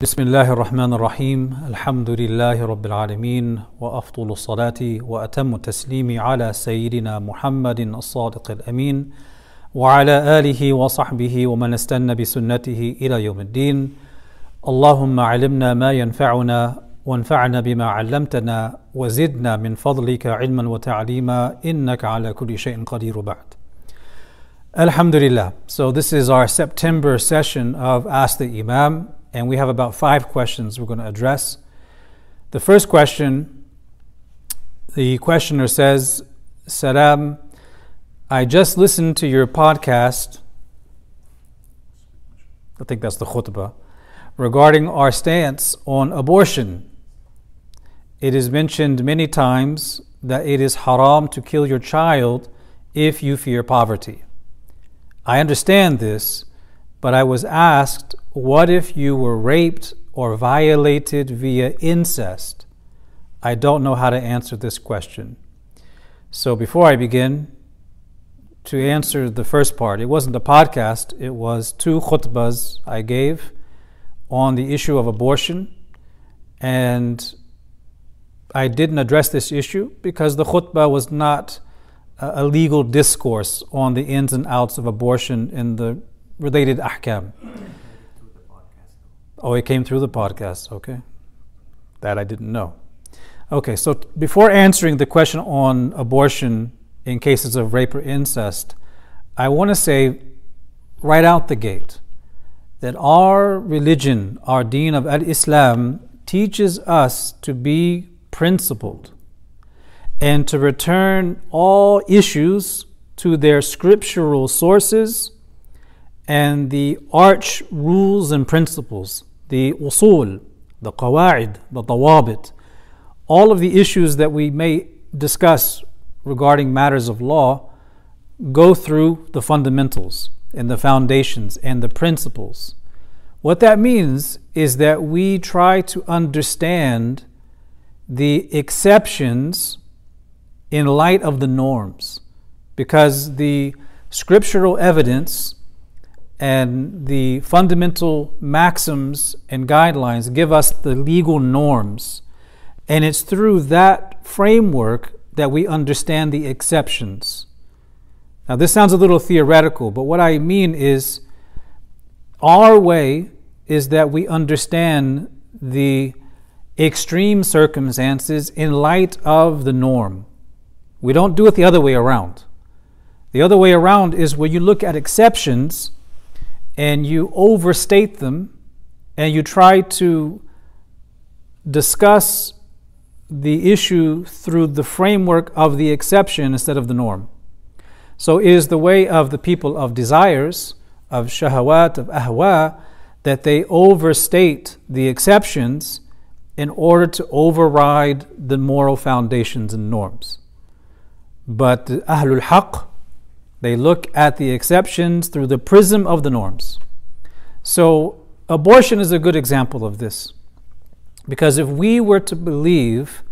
Bismillah ar-Rahman ar-Rahim. Alhamdulillahi Rabbil Alameen. Wa afdalu salati wa atammu taslimi ala Sayyidina Muhammadin as-Sadiq al-Amin. Wa ala alihi wa sahbihi wa man istanna bi sunnatihi ila yawm ad-din. Allahumma alimna ma yanfa'una wa anfa'na bima 'allamtana wa zidna min fadlika 'ilman wa ta'lima innaka ala kulli shay'in qadir ba'd. Alhamdulillah. So this is our September session of Ask the Imam. And we have about 5 questions we're going to address. The first question, the questioner says, Salam, I just listened to your podcast, I think that's the khutbah, regarding our stance on abortion. It is mentioned many times that it is haram to kill your child if you fear poverty. I understand this, but I was asked, what if you were raped or violated via incest? I don't know how to answer this question. So before I begin, to answer the first part, it wasn't a podcast, it was 2 khutbahs I gave on the issue of abortion. And I didn't address this issue because the khutbah was not a legal discourse on the ins and outs of abortion and the related ahkam. Oh, it came through the podcast, okay. That I didn't know. Okay, so before answering the question on abortion in cases of rape or incest, I want to say right out the gate that our religion, our deen of al-Islam, teaches us to be principled and to return all issues to their scriptural sources and the arch rules and principles, the usul, the qawaid, the dawabit, all of the issues that we may discuss regarding matters of law go through the fundamentals and the foundations and the principles. What that means is that we try to understand the exceptions in light of the norms, because the scriptural evidence and the fundamental maxims and guidelines give us the legal norms. And it's through that framework that we understand the exceptions. Now, this sounds a little theoretical, but what I mean is our way is that we understand the extreme circumstances in light of the norm. We don't do it the other way around. The other way around is where you look at exceptions and you overstate them, and you try to discuss the issue through the framework of the exception instead of the norm. So it is the way of the people of desires, of shahawat, of ahwa, that they overstate the exceptions in order to override the moral foundations and norms. But ahlul haqq, they look at the exceptions through the prism of the norms. So abortion is a good example of this, because if we were to believe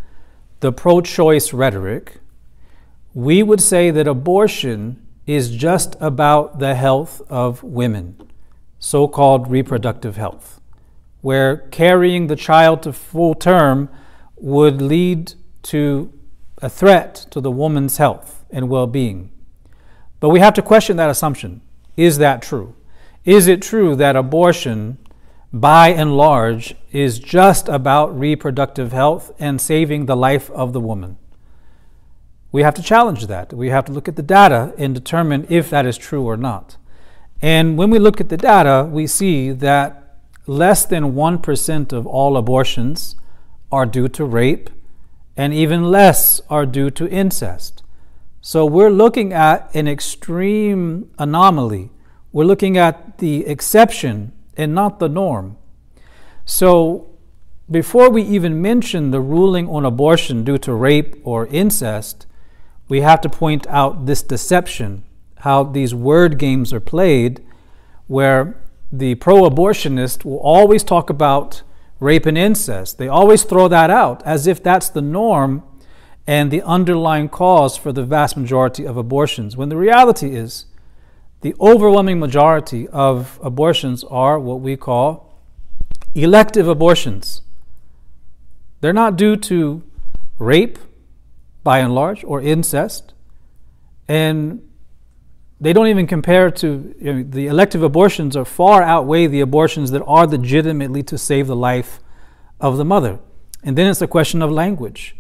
the pro-choice rhetoric, we would say that abortion is just about the health of women, so-called reproductive health, where carrying the child to full term would lead to a threat to the woman's health and well-being. But we have to question that assumption. Is that true? Is it true that abortion, by and large, is just about reproductive health and saving the life of the woman? We have to challenge that. We have to look at the data and determine if that is true or not. And when we look at the data, we see that less than 1% of all abortions are due to rape, and even less are due to incest. So we're looking at an extreme anomaly. We're looking at the exception and not the norm. So before we even mention the ruling on abortion due to rape or incest, we have to point out this deception, how these word games are played, where the pro-abortionist will always talk about rape and incest. They always throw that out as if that's the norm and the underlying cause for the vast majority of abortions, when the reality is the overwhelming majority of abortions are what we call elective abortions. They're not due to rape, by and large, or incest. And they don't even compare to, the elective abortions are far outweigh the abortions that are legitimately to save the life of the mother. And then it's a question of language.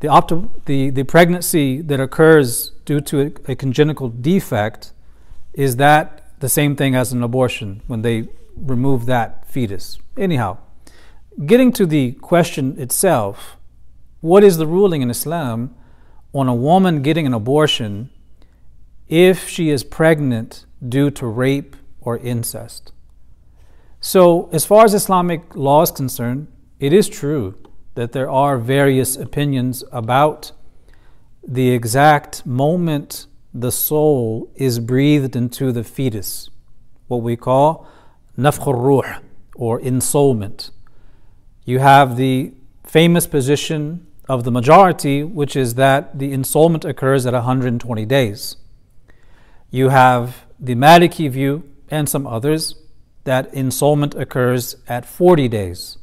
The pregnancy that occurs due to a congenital defect, is that the same thing as an abortion when they remove that fetus? Anyhow, getting to the question itself, what is the ruling in Islam on a woman getting an abortion if she is pregnant due to rape or incest? So as far as Islamic law is concerned, it is true that there are various opinions about the exact moment the soul is breathed into the fetus, what we call nafkhur ruh, or ensoulment. You have the famous position of the majority, which is that the ensoulment occurs at 120 days. You have the Maliki view and some others that ensoulment occurs at 40 days.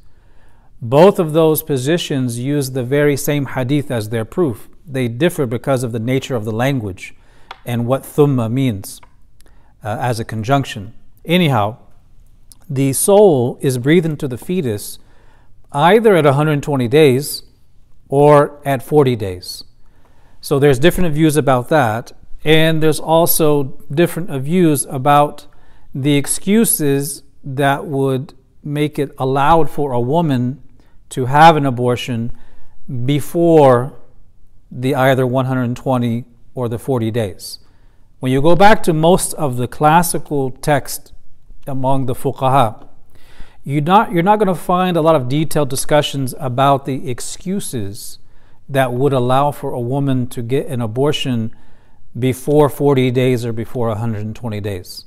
Both of those positions use the very same hadith as their proof. They differ because of the nature of the language and what thumma means as a conjunction. Anyhow, the soul is breathed into the fetus either at 120 days or at 40 days. So there's different views about that, and there's also different views about the excuses that would make it allowed for a woman to have an abortion before the either 120 or the 40 days. When you go back to most of the classical text among the Fuqaha, you're not going to find a lot of detailed discussions about the excuses that would allow for a woman to get an abortion before 40 days or before 120 days.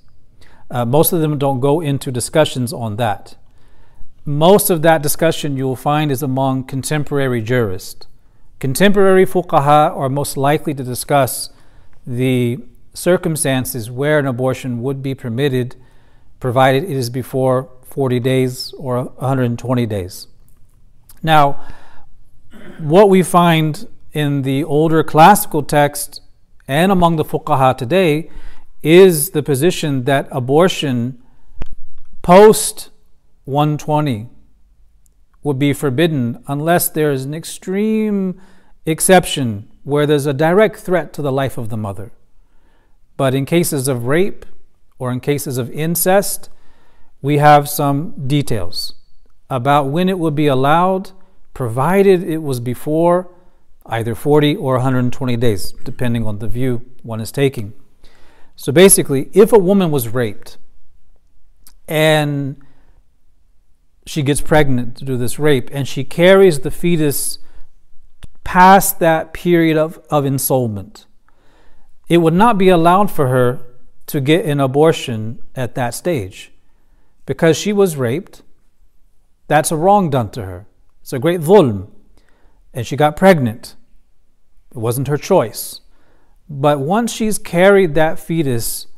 Most of them don't go into discussions on that. Most of that discussion you'll find is among contemporary jurists. Contemporary fuqaha are most likely to discuss the circumstances where an abortion would be permitted, provided it is before 40 days or 120 days. Now, what we find in the older classical text and among the fuqaha today is the position that abortion post 120 would be forbidden unless there is an extreme exception where there's a direct threat to the life of the mother. But in cases of rape or in cases of incest, we have some details about when it would be allowed, provided it was before either 40 or 120 days, depending on the view one is taking. So basically, if a woman was raped and she gets pregnant to do this rape, and she carries the fetus past that period of ensoulment, it would not be allowed for her to get an abortion at that stage. Because she was raped, that's a wrong done to her. It's a great dhulm. And she got pregnant. It wasn't her choice. But once she's carried that fetus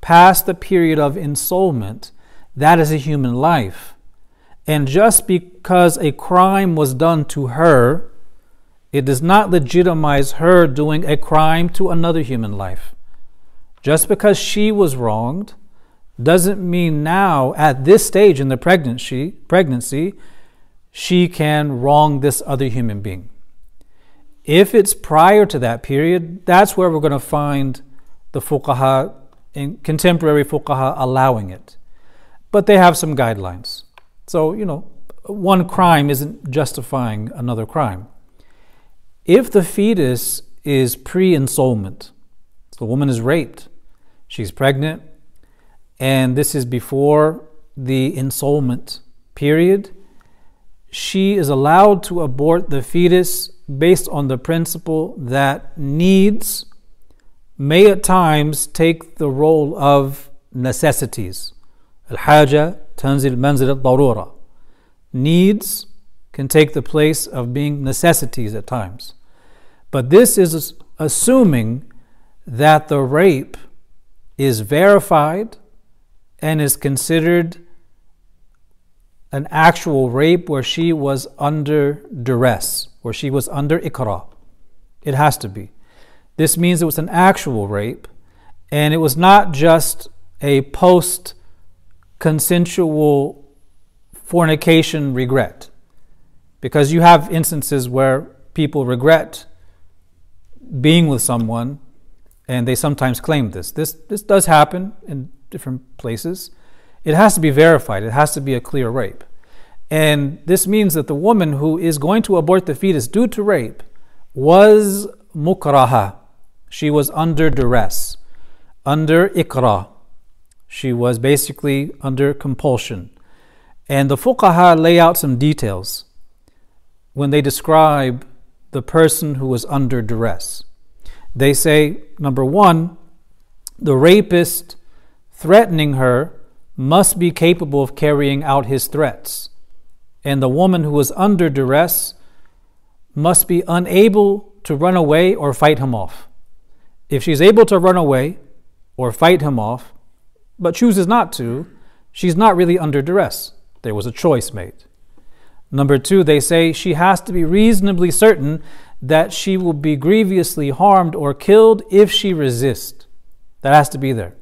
past the period of ensoulment, that is a human life. And just because a crime was done to her, it does not legitimize her doing a crime to another human life. Just because she was wronged doesn't mean now, at this stage in the pregnancy, she can wrong this other human being. If it's prior to that period, that's where we're going to find the fuqaha, contemporary fuqaha, allowing it. But they have some guidelines. So, one crime isn't justifying another crime. If the fetus is pre-ensoulment, so the woman is raped, she's pregnant, and this is before the ensoulment period, she is allowed to abort the fetus based on the principle that needs may at times take the role of necessities. Al-haja tanzil manzil al-darura. Needs can take the place of being necessities at times. But this is assuming that the rape is verified and is considered an actual rape where she was under duress, where she was under iqra. It has to be. This means it was an actual rape, and it was not just a post-consensual fornication regret. Because you have instances where people regret being with someone, and they sometimes claim this. This does happen in different places. It has to be verified. It has to be a clear rape. And this means that the woman who is going to abort the fetus due to rape was mukraha. She was under duress, under iqra. She was basically under compulsion. And the fuqaha lay out some details when they describe the person who was under duress. They say, number one, the rapist threatening her must be capable of carrying out his threats. And the woman who was under duress must be unable to run away or fight him off. If she's able to run away or fight him off, but chooses not to, she's not really under duress. There was a choice made. Number two, they say she has to be reasonably certain that she will be grievously harmed or killed if she resists. That has to be there.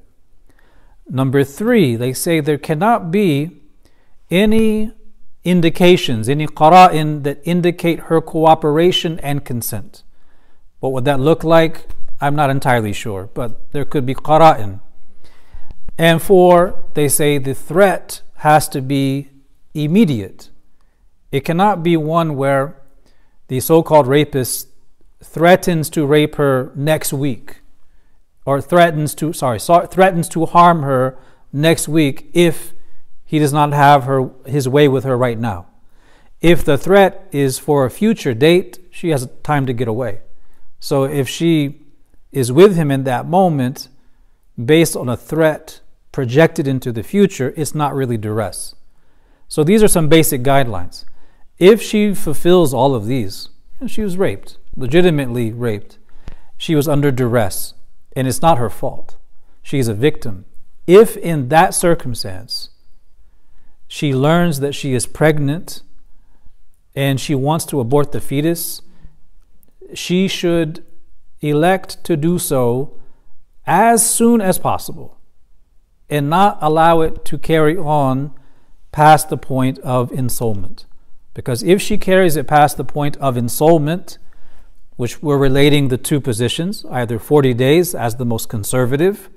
Number three, they say there cannot be any indications, any qara'in that indicate her cooperation and consent. What would that look like? I'm not entirely sure, but there could be qara'in. And four, they say the threat has to be immediate. It cannot be one where the so-called rapist threatens to rape her next week, or threatens to harm her next week if he does not have his way with her right now. If the threat is for a future date, she has time to get away. So if she is with him in that moment, based on a threat projected into the future, it's not really duress. So these are some basic guidelines. If she fulfills all of these, and she was raped, legitimately raped, she was under duress, and it's not her fault. She's a victim. If in that circumstance, she learns that she is pregnant and she wants to abort the fetus, she should elect to do so as soon as possible and not allow it to carry on past the point of ensoulment. Because if she carries it past the point of ensoulment, which we're relating the two positions, either 40 days as the most conservative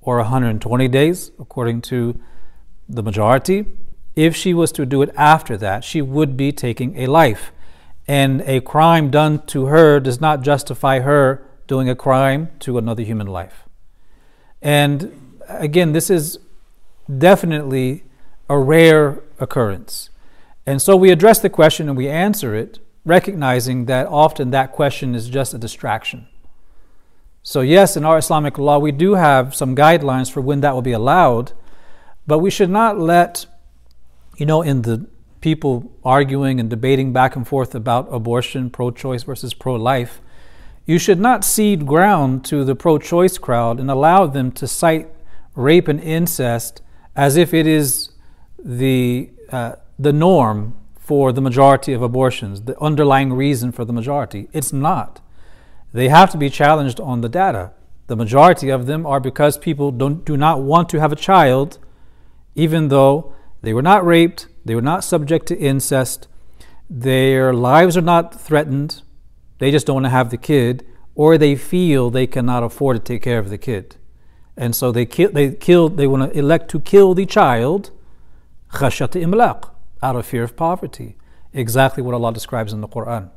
or 120 days, according to the majority, if she was to do it after that, she would be taking a life. And a crime done to her does not justify her doing a crime to another human life. And again, this is definitely a rare occurrence. And so we address the question and we answer it, recognizing that often that question is just a distraction. So yes, in our Islamic law, we do have some guidelines for when that will be allowed, but we should not let, in the people arguing and debating back and forth about abortion, pro-choice versus pro-life, you should not cede ground to the pro-choice crowd and allow them to cite rape and incest as if it is the norm for the majority of abortions, the underlying reason for the majority. It's not. They have to be challenged on the data. The majority of them are because people do not want to have a child, even though they were not raped, they were not subject to incest, their lives are not threatened, they just don't want to have the kid, or they feel they cannot afford to take care of the kid. And so they want to elect to kill the child, khashyata imlaq, out of fear of poverty. Exactly what Allah describes in the Quran.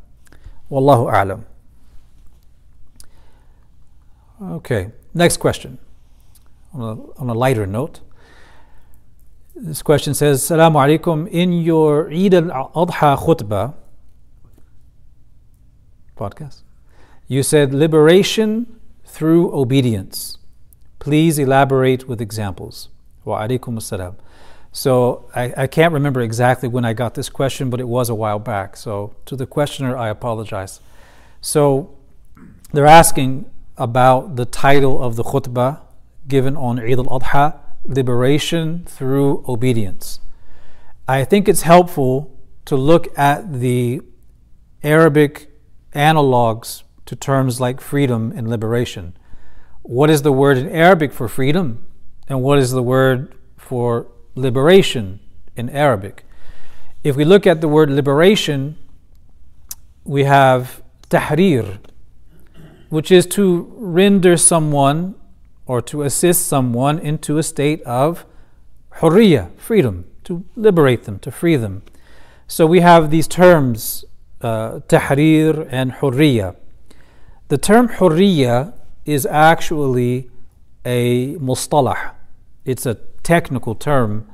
Wallahu a'lam. Okay, next question. On a lighter note, this question says, Assalamu alaikum, in your Eid al-Adha khutbah podcast, you said liberation through obedience. Please elaborate with examples. Wa alaikum assalam. So I can't remember exactly when I got this question, but it was a while back. So to the questioner, I apologize. So they're asking about the title of the khutbah given on Eid al-Adha, liberation through obedience. I think it's helpful to look at the Arabic analogues to terms like freedom and liberation. What is the word in Arabic for freedom? And what is the word for liberation in Arabic? If we look at the word liberation, we have tahrir, which is to render someone or to assist someone into a state of hurriya, freedom, to liberate them, to free them. So we have these terms, tahrir and hurriya. The term hurriya is actually a mustalah. It's a technical term.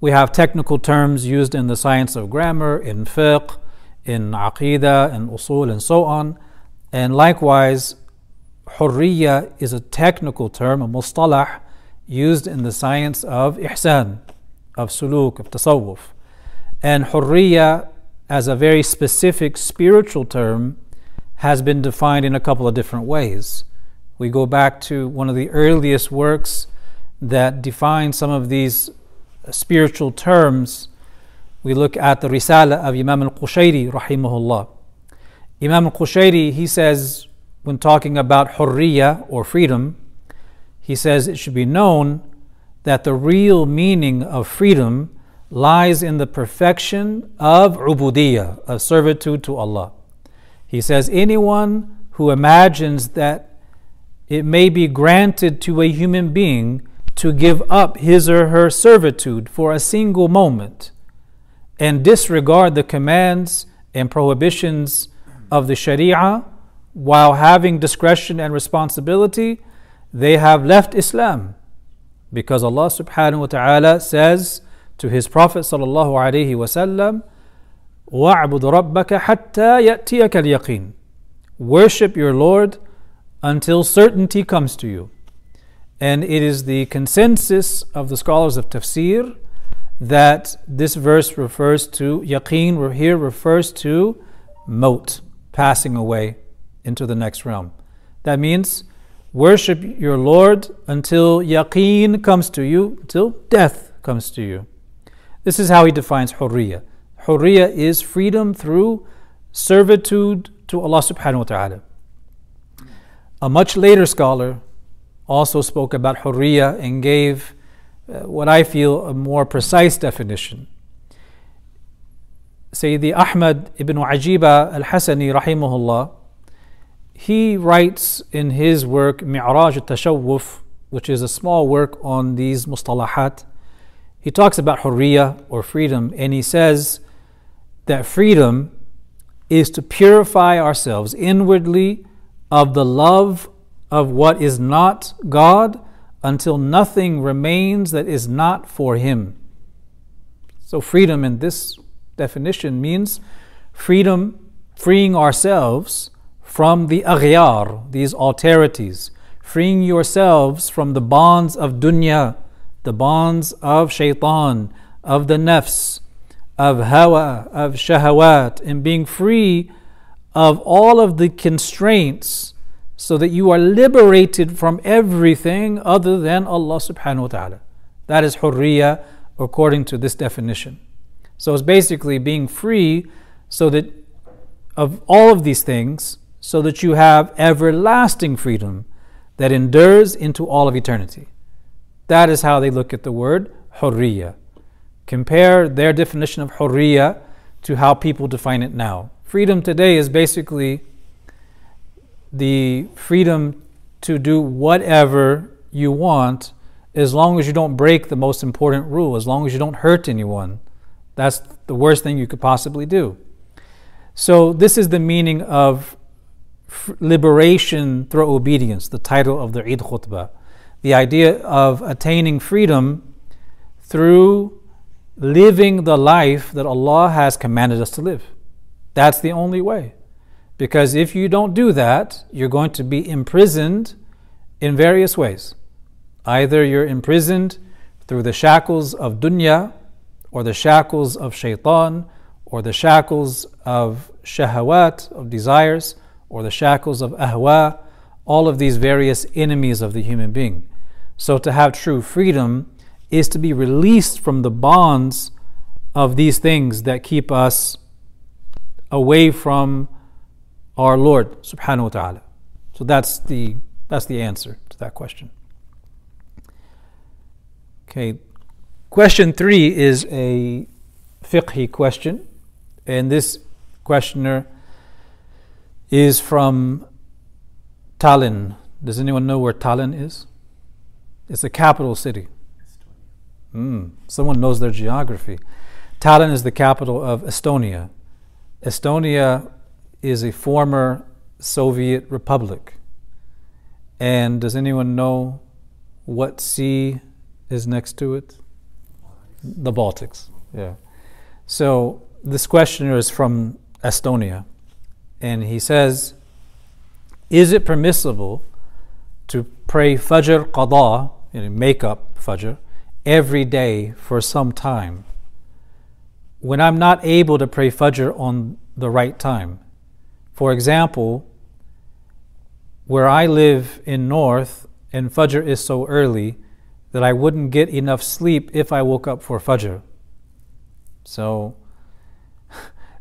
We have technical terms used in the science of grammar, in fiqh, in aqidah, in usul, and so on. And likewise, hurriya is a technical term, a mustalah, used in the science of ihsan, of suluk, of tasawwuf. And hurriya, as a very specific spiritual term, has been defined in a couple of different ways. We go back to one of the earliest works that defines some of these spiritual terms. We look at the Risala of Imam al-Qushayri rahimahullah. Imam al-Qushayri, he says, when talking about hurriya or freedom, he says it should be known that the real meaning of freedom lies in the perfection of ubudiyya, of servitude to Allah. He says anyone who imagines that it may be granted to a human being to give up his or her servitude for a single moment and disregard the commands and prohibitions of the Sharia while having discretion and responsibility, they have left Islam, because Allah subhanahu wa ta'ala says to his Prophet sallallahu alaihi wasallam, وَاعْبُدْ رَبَّكَ حَتَّى يَأْتِيَكَ الْيَقِينَ, worship your Lord until certainty comes to you. And it is the consensus of the scholars of tafsir that this verse refers to, yaqeen here refers to maut, passing away into the next realm. That means worship your Lord until yaqeen comes to you, until death comes to you. This is how he defines hurriya. Hurriya is freedom through servitude to Allah subhanahu wa ta'ala. A much later scholar also spoke about hurriya and gave what I feel a more precise definition. Sayyidi Ahmad ibn Ajiba al-Hasani rahimahullah, he writes in his work Mi'raj al-Tashawwuf, which is a small work on these mustalahat. He talks about hurriya or freedom, and he says that freedom is to purify ourselves inwardly of the love of what is not God until nothing remains that is not for Him. So freedom in this definition means freedom, freeing ourselves from the aghyar, these alterities, freeing yourselves from the bonds of dunya, the bonds of shaitan, of the nafs, of hawa, of shahawat, and being free of all of the constraints, so that you are liberated from everything other than Allah subhanahu wa ta'ala. That is hurriya according to this definition. So it's basically being free so that of all of these things, so that you have everlasting freedom that endures into all of eternity. That is how they look at the word hurriya. Compare their definition of hurriya to how people define it now. Freedom today is basically the freedom to do whatever you want, as long as you don't break the most important rule, as long as you don't hurt anyone. That's the worst thing you could possibly do. So this is the meaning of liberation through obedience, the title of the Eid khutbah. The idea of attaining freedom through living the life that Allah has commanded us to live. That's the only way. Because if you don't do that, you're going to be imprisoned in various ways. Either you're imprisoned through the shackles of dunya, or the shackles of shaitan, or the shackles of shahawat, of desires, or the shackles of ahwa, all of these various enemies of the human being. So to have true freedom is to be released from the bonds of these things that keep us away from our Lord subhanahu wa ta'ala. So that's the answer to that question. Okay, question 3 is a fiqhi question, and this questioner is from Tallinn. Does anyone know where Tallinn is? It's the capital city. Someone knows their geography. Tallinn is the capital of Estonia. Estonia is a former Soviet republic. And does anyone know what sea is next to it? The Baltics. Yeah. So this questioner is from Estonia, and he says, is it permissible to pray Fajr Qadha, make up Fajr, every day for some time, when I'm not able to pray Fajr on the right time? For example, where I live in North, and Fajr is so early that I wouldn't get enough sleep if I woke up for Fajr. So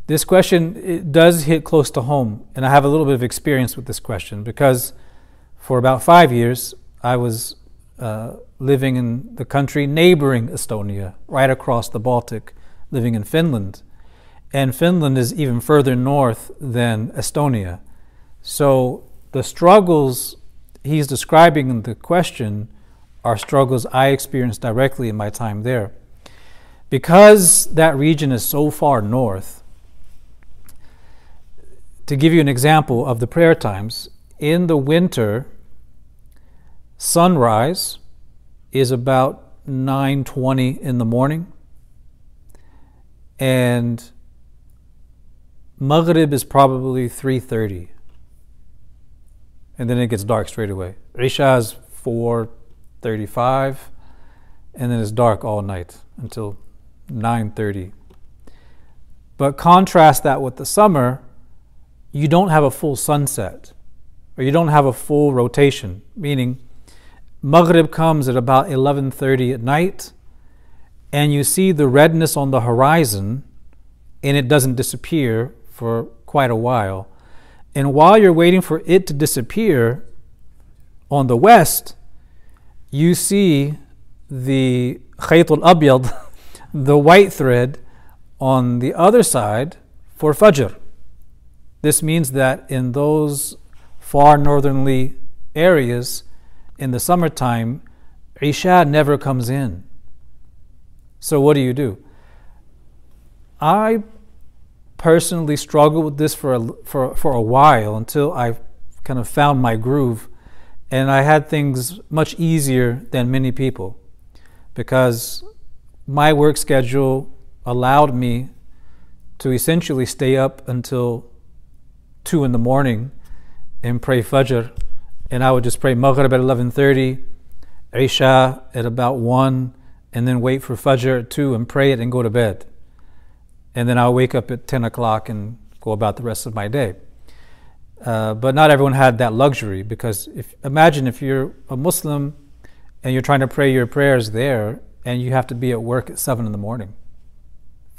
this question, it does hit close to home, and I have a little bit of experience with this question because for about 5 years I was living in the country neighboring Estonia, right across the Baltic, living in Finland. And Finland is even further north than Estonia. So the struggles he's describing in the question are struggles I experienced directly in my time there. Because that region is so far north, to give you an example of the prayer times, in the winter, sunrise is about 9:20 in the morning, and Maghrib is probably 3:30, and then it gets dark straight away. Isha is 4:35, and then it's dark all night until 9:30. But contrast that with the summer, you don't have a full sunset, or you don't have a full rotation, meaning Maghrib comes at about 11:30 at night, and you see the redness on the horizon, and it doesn't disappear for quite a while. And while you're waiting for it to disappear on the west, you see the khayt al-abyad, the white thread on the other side for Fajr. This means that in those far northerly areas, in the summertime, Isha never comes in. So what do you do? I personally struggled with this for a while until I kind of found my groove, and I had things much easier than many people because my work schedule allowed me to essentially stay up until 2 in the morning and pray Fajr, and I would just pray Maghrib at 11:30, Isha at about 1, and then wait for Fajr at 2 and pray it and go to bed. And then I'll wake up at 10 o'clock and go about the rest of my day. But not everyone had that luxury, because imagine if you're a Muslim and you're trying to pray your prayers there and you have to be at work at 7 in the morning.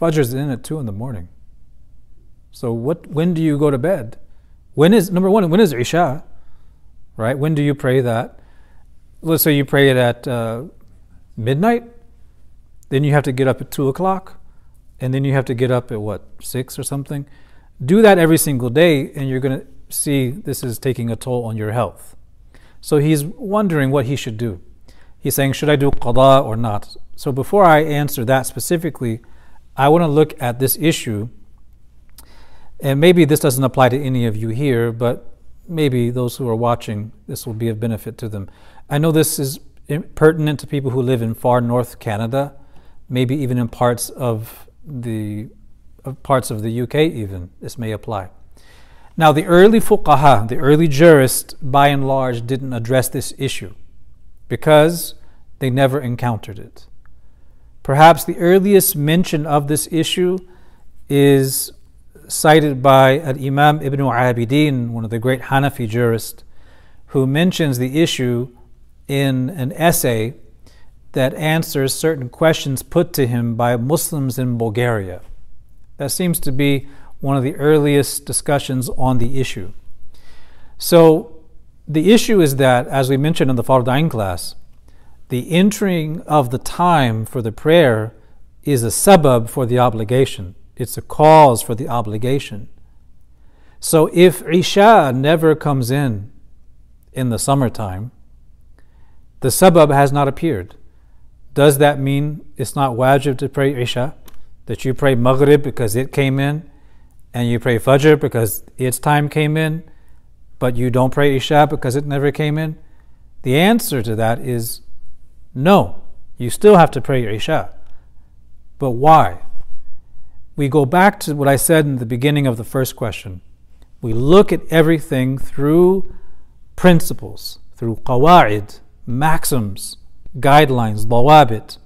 Fajr's in at 2 in the morning. So when do you go to bed? Number one, when is Isha? Right? When do you pray that? Let's say you pray it at midnight, then you have to get up at 2 o'clock, and then you have to get up at 6 or something. Do that every single day, and you're going to see this is taking a toll on your health. So he's wondering what he should do. He's saying, should I do qada or not? So before I answer that specifically, I want to look at this issue. And maybe this doesn't apply to any of you here, but maybe those who are watching, this will be of benefit to them. I know this is pertinent to people who live in far north Canada, maybe even in parts of the UK even, this may apply. Now the early Fuqaha, the early jurists, by and large didn't address this issue because they never encountered it. Perhaps the earliest mention of this issue is cited by Imam Ibn Abidin, one of the great Hanafi jurists, who mentions the issue in an essay that answers certain questions put to him by Muslims in Bulgaria. That seems to be one of the earliest discussions on the issue. So the issue is that, as we mentioned in the Fard Ain class, the entering of the time for the prayer is a sabab for the obligation. It's a cause for the obligation. So if Isha never comes in the summertime, the sabab has not appeared. Does that mean it's not wajib to pray Isha? That you pray Maghrib because it came in, and you pray Fajr because its time came in, but you don't pray Isha because it never came in? The answer to that is no. You still have to pray Isha. But why? We go back to what I said in the beginning of the first question. We look at everything through principles, through qawaid, maxims, guidelines, dawabit.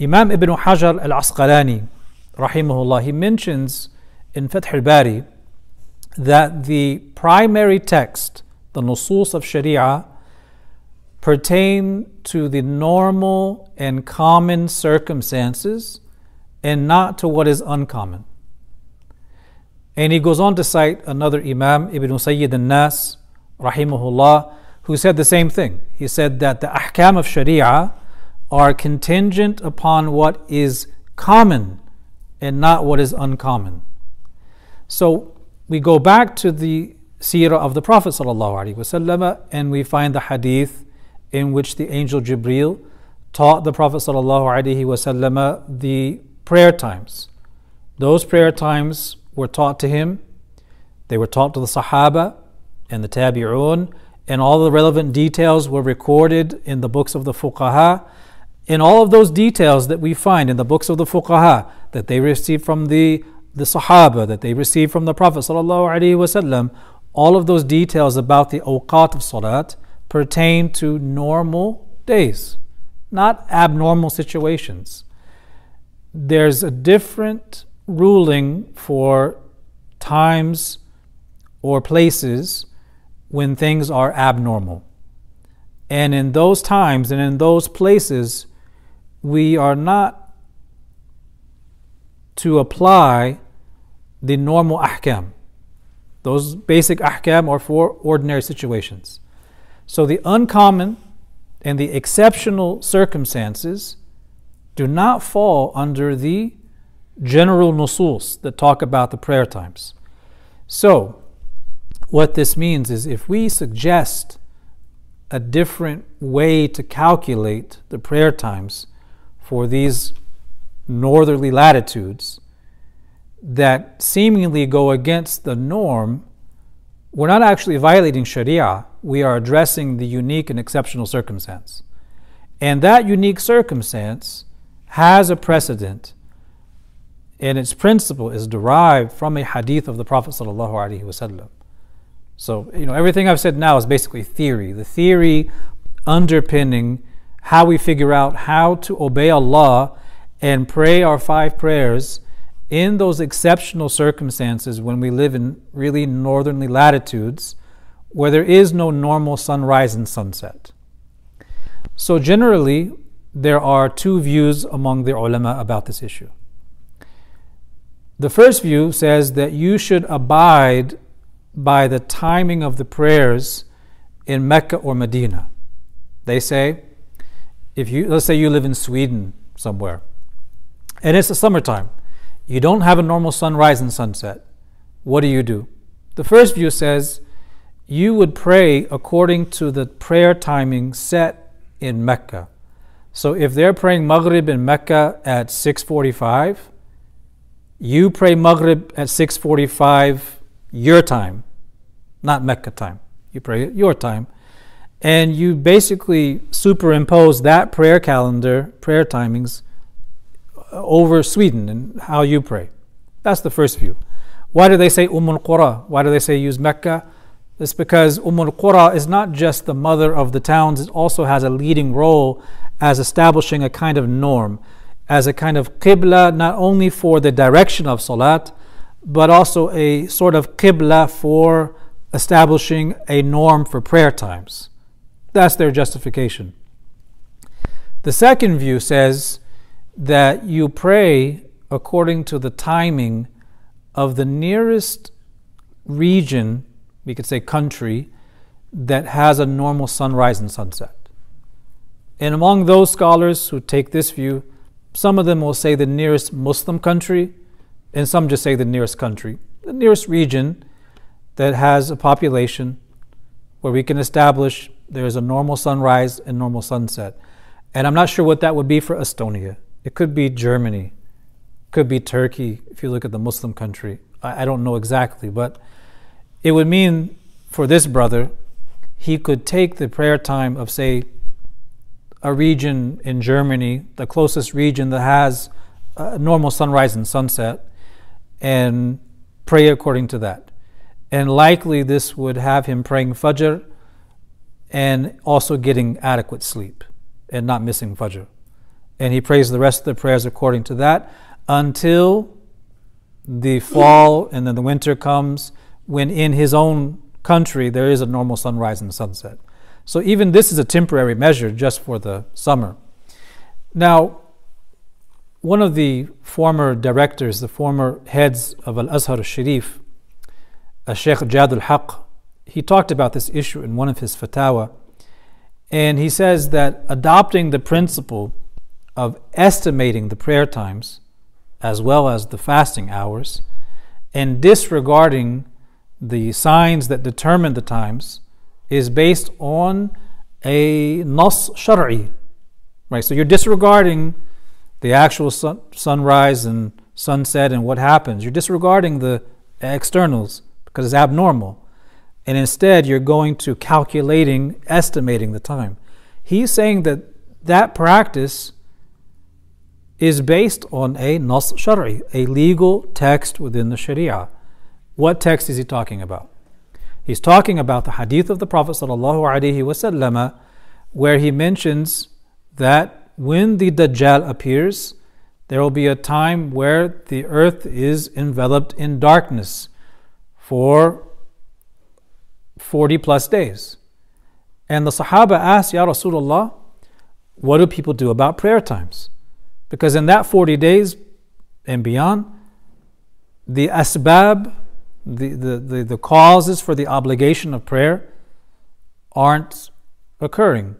Imam Ibn Hajar al-Asqalani, rahimahullah, he mentions in Fath al-Bari that the primary text, the nusus of Sharia, pertain to the normal and common circumstances and not to what is uncommon. And he goes on to cite another Imam, Ibn Sayyid al-Nas, rahimahullah, who said the same thing. He said that the ahkam of Sharia are contingent upon what is common and not what is uncommon. So we go back to the seerah of the Prophet ﷺ, and we find the hadith in which the angel Jibreel taught the Prophet ﷺ the prayer times. Those prayer times were taught to him. They were taught to the Sahaba and the Tabi'un, and all the relevant details were recorded in the books of the Fuqaha. In all of those details that we find in the books of the Fuqaha, that they received from the Sahaba, that they received from the Prophet ﷺ, all of those details about the awqat of salat pertain to normal days, not abnormal situations. There's a different ruling for times or places when things are abnormal. And in those times and in those places, we are not to apply the normal ahkam. Those basic ahkam are for ordinary situations. So the uncommon and the exceptional circumstances do not fall under the general nusus that talk about the prayer times. So what this means is, if we suggest a different way to calculate the prayer times for these northerly latitudes that seemingly go against the norm, we're not actually violating Sharia. We are addressing the unique and exceptional circumstance. And that unique circumstance has a precedent, and its principle is derived from a hadith of the Prophet ﷺ. So, everything I've said now is basically theory. The theory underpinning how we figure out how to obey Allah and pray our five prayers in those exceptional circumstances when we live in really northerly latitudes where there is no normal sunrise and sunset. So generally, there are two views among the ulama about this issue. The first view says that you should abide by the timing of the prayers in Mecca or Medina. They say, let's say you live in Sweden somewhere, and it's the summertime. You don't have a normal sunrise and sunset. What do? The first view says you would pray according to the prayer timing set in Mecca. So if they're praying Maghrib in Mecca at 6:45, you pray Maghrib at 6:45 your time, not Mecca time. You pray at your time. And you basically superimpose that prayer calendar, prayer timings, over Sweden and how you pray. That's the first view. Why do they say Ummul Qura? Why do they say use Mecca? It's because Ummul Qura is not just the mother of the towns. It also has a leading role as establishing a kind of norm, as a kind of qibla, not only for the direction of salat, but also a sort of qibla for establishing a norm for prayer times. That's their justification. The second view says that you pray according to the timing of the nearest region, we could say country, that has a normal sunrise and sunset. And among those scholars who take this view, some of them will say the nearest Muslim country, and some just say the nearest country, the nearest region that has a population where we can establish there is a normal sunrise and normal sunset. And I'm not sure what that would be for Estonia. It could be Germany, could be Turkey, if you look at the Muslim country. I don't know exactly, but it would mean for this brother, he could take the prayer time of, say, a region in Germany, the closest region that has a normal sunrise and sunset, and pray according to that. And likely this would have him praying Fajr and also getting adequate sleep and not missing Fajr. And he prays the rest of the prayers according to that until the fall and then the winter comes, when in his own country there is a normal sunrise and sunset. So even this is a temporary measure just for the summer. Now, one of the former directors, the former heads of Al-Azhar al-Sharif, Sheikh Jad al-Haq, he talked about this issue in one of his fatawa, and he says that adopting the principle of estimating the prayer times as well as the fasting hours and disregarding the signs that determine the times is based on a nas shar'i, right? So you're disregarding the actual sunrise and sunset and what happens. You're disregarding the externals because it's abnormal. And instead, you're going to calculating, estimating the time. He's saying that that practice is based on a nas shar'i, a legal text within the sharia. What text is he talking about? He's talking about the hadith of the Prophet ﷺ, where he mentions that when the Dajjal appears, there will be a time where the earth is enveloped in darkness for 40 plus days. And the Sahaba asked, Ya Rasulullah, what do people do about prayer times? Because in that 40 days and beyond, the asbab, the causes for the obligation of prayer aren't occurring.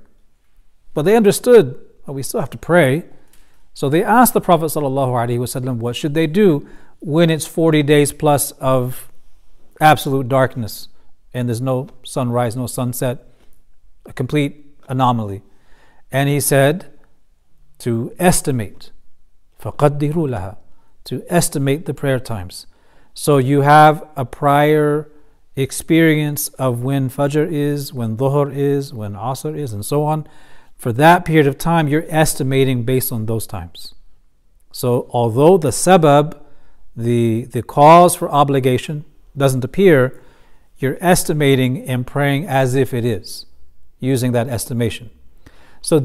But they understood, well, we still have to pray. So they asked the Prophet ﷺ, what should they do when it's 40 days plus of absolute darkness and there's no sunrise, no sunset, a complete anomaly? And he said, to estimate, فَقَدِّرُوا لَهَا, to estimate the prayer times. So you have a prior experience of when Fajr is, when Dhuhr is, when Asr is, and so on. For that period of time, you're estimating based on those times. So although the sabab, the cause for obligation, doesn't appear, you're estimating and praying as if it is, using that estimation. So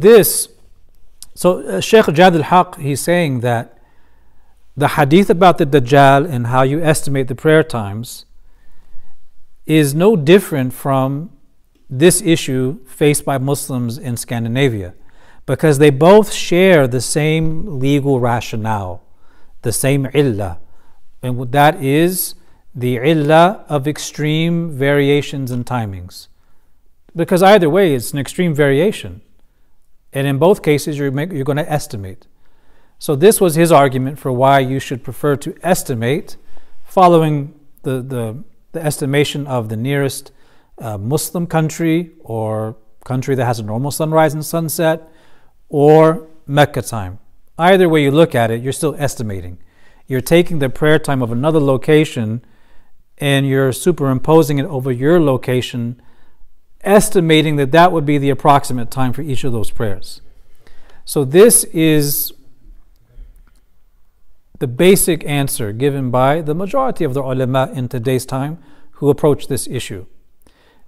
Sheikh Jad al-Haq, he's saying that the hadith about the Dajjal and how you estimate the prayer times is no different from this issue faced by Muslims in Scandinavia, because they both share the same legal rationale, the same illah, and that is the illah of extreme variations in timings. Because either way, it's an extreme variation, and in both cases, you're going to estimate. So this was his argument for why you should prefer to estimate, following the estimation of the nearest Muslim country or country that has a normal sunrise and sunset, or Mecca time. Either way you look at it, you're still estimating. You're taking the prayer time of another location and you're superimposing it over your location, estimating that that would be the approximate time for each of those prayers. So this is the basic answer given by the majority of the ulama in today's time who approach this issue.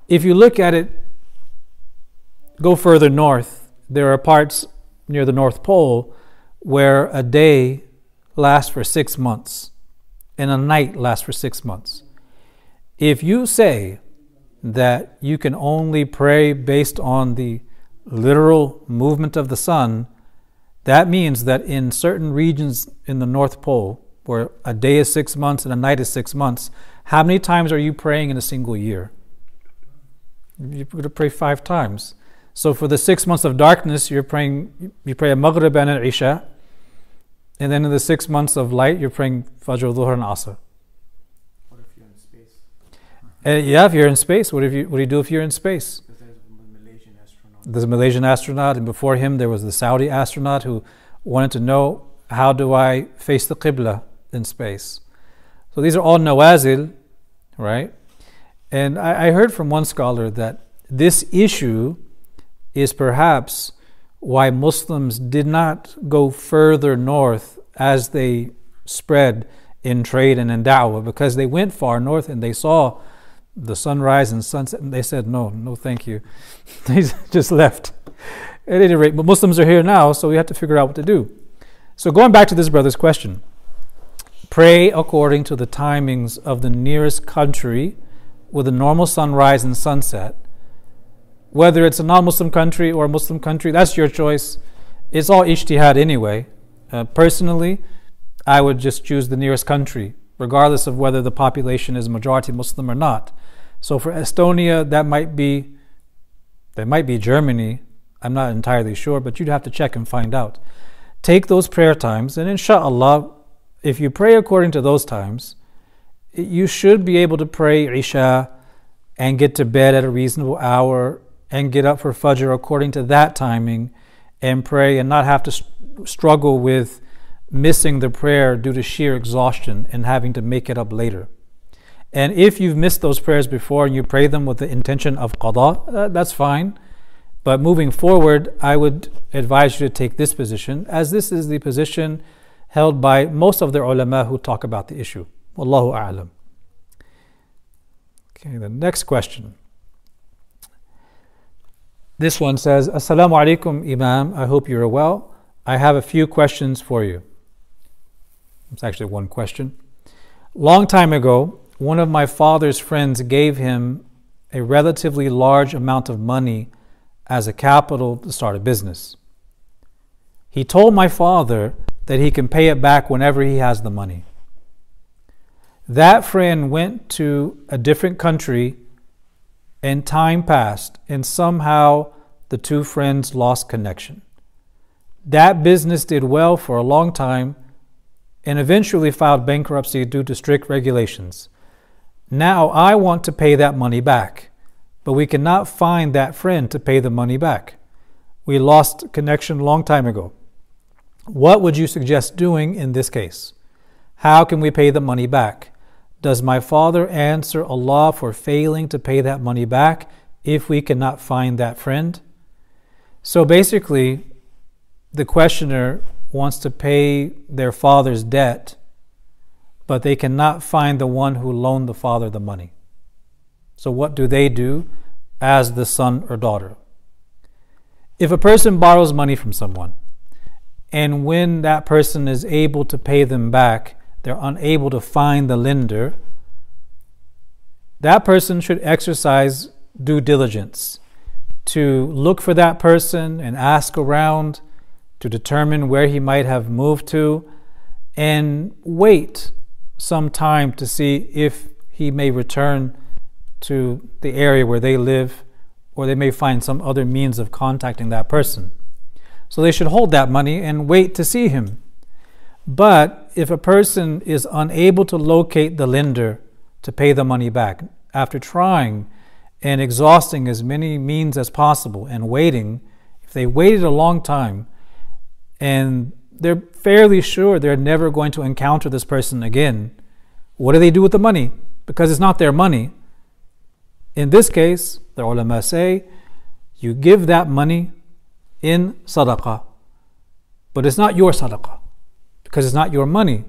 If you look at it, go further north, there are parts near the North Pole where a day lasts for 6 months and a night lasts for 6 months. If you say that you can only pray based on the literal movement of the sun, That means that in certain regions in the North Pole, where a day is 6 months and a night is 6 months, how many times are you praying in a single year? You're going to pray 5 times. So for the 6 months of darkness, you pray a Maghrib and an Isha, and then in the 6 months of light, you're praying Fajr, Dhuhr, and Asr. What if you're in space? Yeah, if you're in space, what do you do if you're in space? There's a Malaysian astronaut, and before him there was the Saudi astronaut who wanted to know, how do I face the qibla in space? So these are all nawazil, right? And I heard from one scholar that this issue is perhaps why Muslims did not go further north as they spread in trade and in da'wah, because they went far north and they saw the sunrise and sunset, and they said, no, thank you. They just left. At any rate, but Muslims are here now, so we have to figure out what to do. So going back to this brother's question, pray according to the timings of the nearest country with a normal sunrise and sunset. Whether it's a non-Muslim country or a Muslim country, that's your choice. It's all ijtihad anyway. Personally, I would just choose the nearest country, regardless of whether the population is majority Muslim or not. So for Estonia, that might be Germany. I'm not entirely sure, but you'd have to check and find out. Take those prayer times, and inshallah, if you pray according to those times, you should be able to pray Isha and get to bed at a reasonable hour and get up for Fajr according to that timing and pray and not have to struggle with missing the prayer due to sheer exhaustion and having to make it up later. And if you've missed those prayers before and you pray them with the intention of qada, that's fine. But moving forward, I would advise you to take this position, as this is the position held by most of the ulama who talk about the issue. Wallahu a'lam. Okay, the next question. This one says, Assalamu alaikum, Imam. I hope you are well. I have a few questions for you. It's actually one question. Long time ago, one of my father's friends gave him a relatively large amount of money as a capital to start a business. He told my father that he can pay it back whenever he has the money. That friend went to a different country and time passed, and somehow the two friends lost connection. That business did well for a long time and eventually filed bankruptcy due to strict regulations. Now I want to pay that money back, but we cannot find that friend to pay the money back. We lost connection a long time ago. What would you suggest doing in this case? How can we pay the money back? Does my father answer Allah for failing to pay that money back if we cannot find that friend? So basically, the questioner wants to pay their father's debt, but they cannot find the one who loaned the father the money. So what do they do as the son or daughter? If a person borrows money from someone, and when that person is able to pay them back, they're unable to find the lender, that person should exercise due diligence to look for that person and ask around to determine where he might have moved to, and wait some time to see if he may return to the area where they live, or they may find some other means of contacting that person. So they should hold that money and wait to see him. But if a person is unable to locate the lender to pay the money back, after trying and exhausting as many means as possible and waiting, if they waited a long time, and they're fairly sure they're never going to encounter this person again, what do they do with the money? Because it's not their money. In this case, the ulama say, you give that money in sadaqah. But it's not your sadaqah, because it's not your money.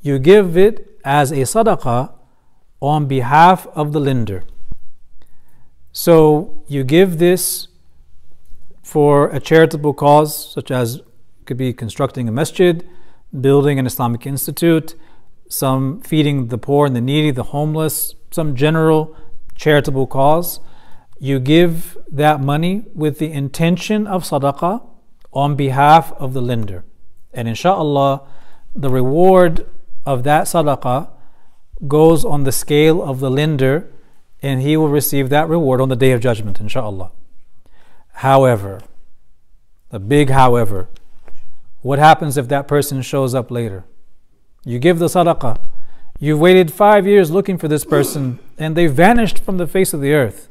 You give it as a sadaqah on behalf of the lender. So you give this for a charitable cause, such as could be constructing a masjid, building an Islamic institute, some feeding the poor and the needy, the homeless, some general charitable cause. You give that money with the intention of sadaqah on behalf of the lender. And insha'Allah, the reward of that sadaqah goes on the scale of the lender, and he will receive that reward on the Day of Judgment, insha'Allah. However, the big however, what happens if that person shows up later? You give the sadaqah, you've waited 5 years looking for this person, and they vanished from the face of the earth.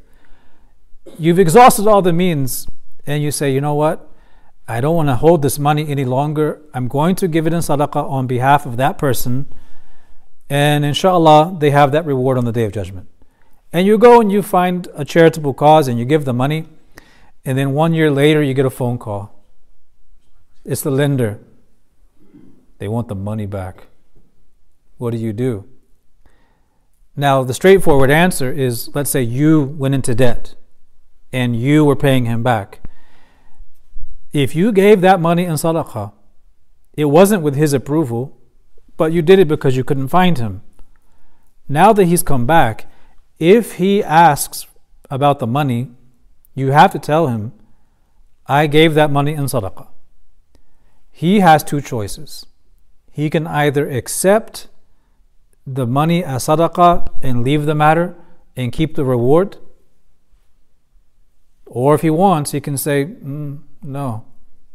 You've exhausted all the means, and you say, you know what? I don't want to hold this money any longer. I'm going to give it in sadaqah on behalf of that person, and insha'Allah they have that reward on the Day of Judgment. And you go and you find a charitable cause and you give the money, and then 1 year later you get a phone call. It's the lender. They want the money back. What do you do? Now, the straightforward answer is, let's say you went into debt and you were paying him back. If you gave that money in sadaqah, it wasn't with his approval, but you did it because you couldn't find him. Now that he's come back, if he asks about the money, you have to tell him, I gave that money in sadaqah. He has two choices. He can either accept the money as sadaqah and leave the matter and keep the reward, or if he wants, he can say, no,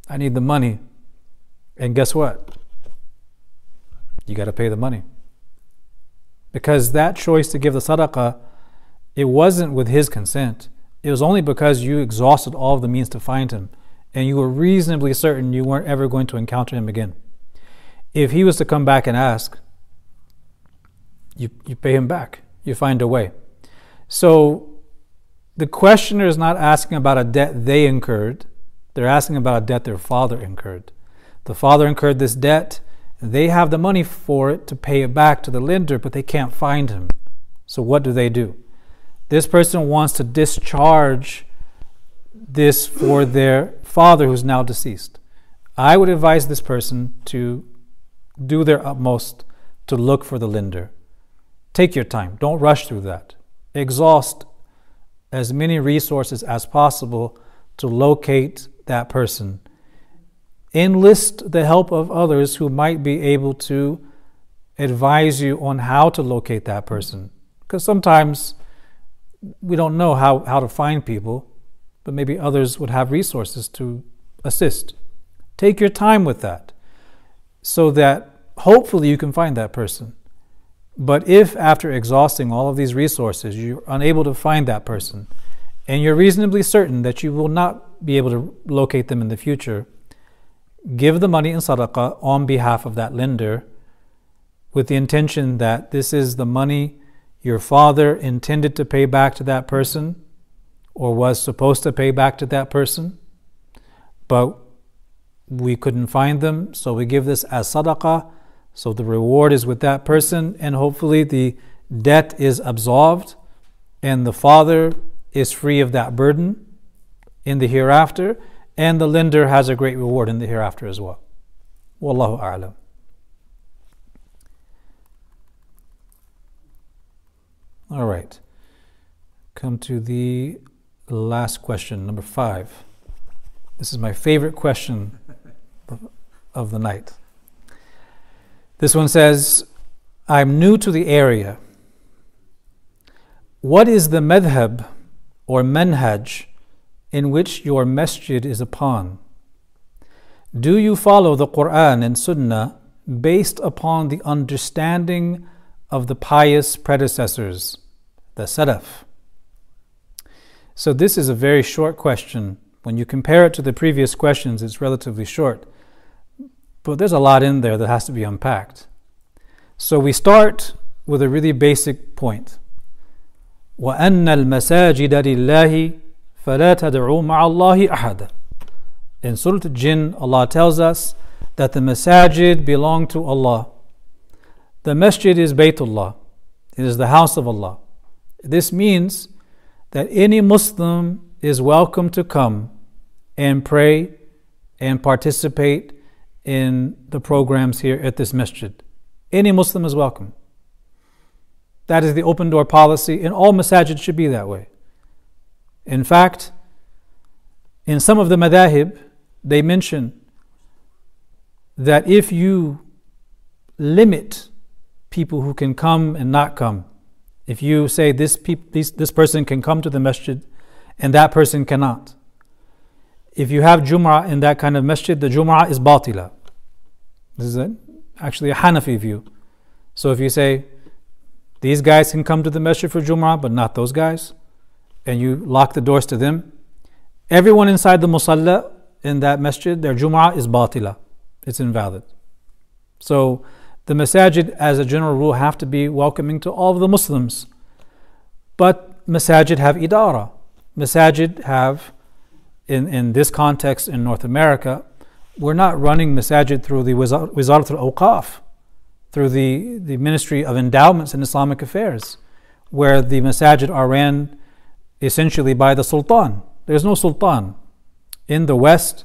I need the money. And guess what? You got to pay the money. Because that choice to give the sadaqah, it wasn't with his consent. It was only because you exhausted all of the means to find him, and you were reasonably certain you weren't ever going to encounter him again. If he was to come back and ask, you pay him back. You find a way. So the questioner is not asking about a debt they incurred. They're asking about a debt their father incurred. The father incurred this debt. They have the money for it to pay it back to the lender, but they can't find him. So what do? This person wants to discharge this for their father who's now deceased. I would advise this person to do their utmost to look for the lender. Take your time. Don't rush through that. Exhaust as many resources as possible to locate that person. Enlist the help of others who might be able to advise you on how to locate that person. Because sometimes we don't know how to find people, but maybe others would have resources to assist. Take your time with that so that hopefully you can find that person. But if after exhausting all of these resources, you're unable to find that person, and you're reasonably certain that you will not be able to locate them in the future, give the money in sadaqah on behalf of that lender with the intention that this is the money your father intended to pay back to that person or was supposed to pay back to that person, but we couldn't find them, so we give this as sadaqah, so the reward is with that person, and hopefully the debt is absolved and the father is free of that burden in the hereafter, and the lender has a great reward in the hereafter as well. Wallahu a'lam. All right. Come to the last question, number 5. This is my favorite question of the night. This one says, I'm new to the area. What is the madhab or manhaj in which your masjid is upon? Do you follow the Quran and Sunnah based upon the understanding of the pious predecessors, the Salaf? So this is a very short question. When you compare it to the previous questions, it's relatively short, but there's a lot in there that has to be unpacked. So we start with a really basic point. وَأَنَّ الْمَسَاجِدَ لِلَّهِ فَلَا تَدْعُوا مَعَ اللَّهِ أَحَدًا. In Surah Al-Jinn, Allah tells us that the masajid belong to Allah. The masjid is Baytullah. It is the house of Allah. This means that any Muslim is welcome to come and pray and participate in the programs here at this masjid. Any Muslim is welcome. That is the open door policy, and all masajid should be that way. In fact, in some of the madhahib, they mention that if you limit people who can come and not come, if you say this person can come to the masjid and that person cannot, if you have Jum'ah in that kind of masjid, the Jum'ah is batila. This is actually a Hanafi view. So if you say these guys can come to the masjid for Jum'ah but not those guys, and you lock the doors to them, everyone inside the musalla in that masjid, their Jum'ah is batila. It's invalid. So the masajid as a general rule have to be welcoming to all of the Muslims. But masajid have idara. Masajid have, in this context in North America, we're not running masajid through the Wizarat al-Awqaf, through the Ministry of Endowments and Islamic Affairs, where the masajid are ran essentially by the sultan. There's no sultan. In the West,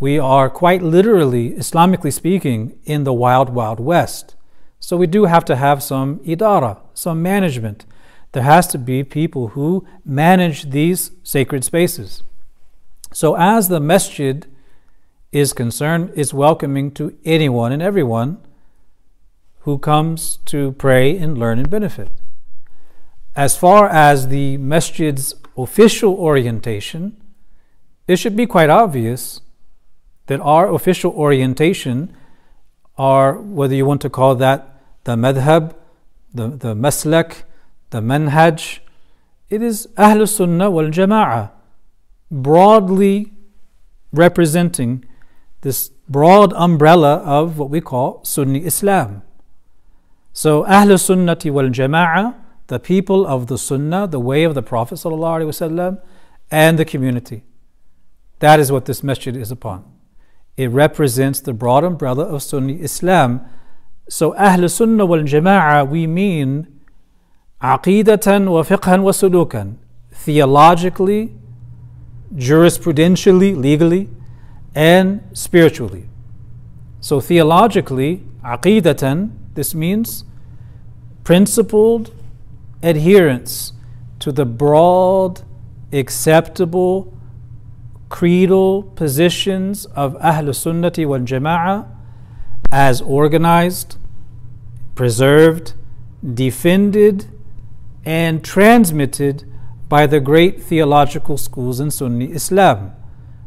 we are quite literally, Islamically speaking, in the wild, wild west. So we do have to have some idara, some management. There has to be people who manage these sacred spaces. So as the masjid is concerned, it's welcoming to anyone and everyone who comes to pray and learn and benefit. As far as the masjid's official orientation, it should be quite obvious that our official orientation are, whether you want to call that the madhab, the maslak, the manhaj, it is ahl sunnati wal jama'a, broadly representing this broad umbrella of what we call Sunni Islam. So ahl sunnati wal jama'a, the people of the sunnah, the way of the Prophet sallallahu alaihi wasallam, and the community. That is what this masjid is upon. It represents the broad umbrella of Sunni Islam. So ahl sunnah wal jama'a, we mean aqeedatan wa fiqhan wa sulukan, theologically, jurisprudentially, legally, and spiritually. So theologically, aqeedatan, this means principled adherence to the broad, acceptable creedal positions of ahl sunnati wal jama'a as organized, preserved, defended, and transmitted by the great theological schools in Sunni Islam,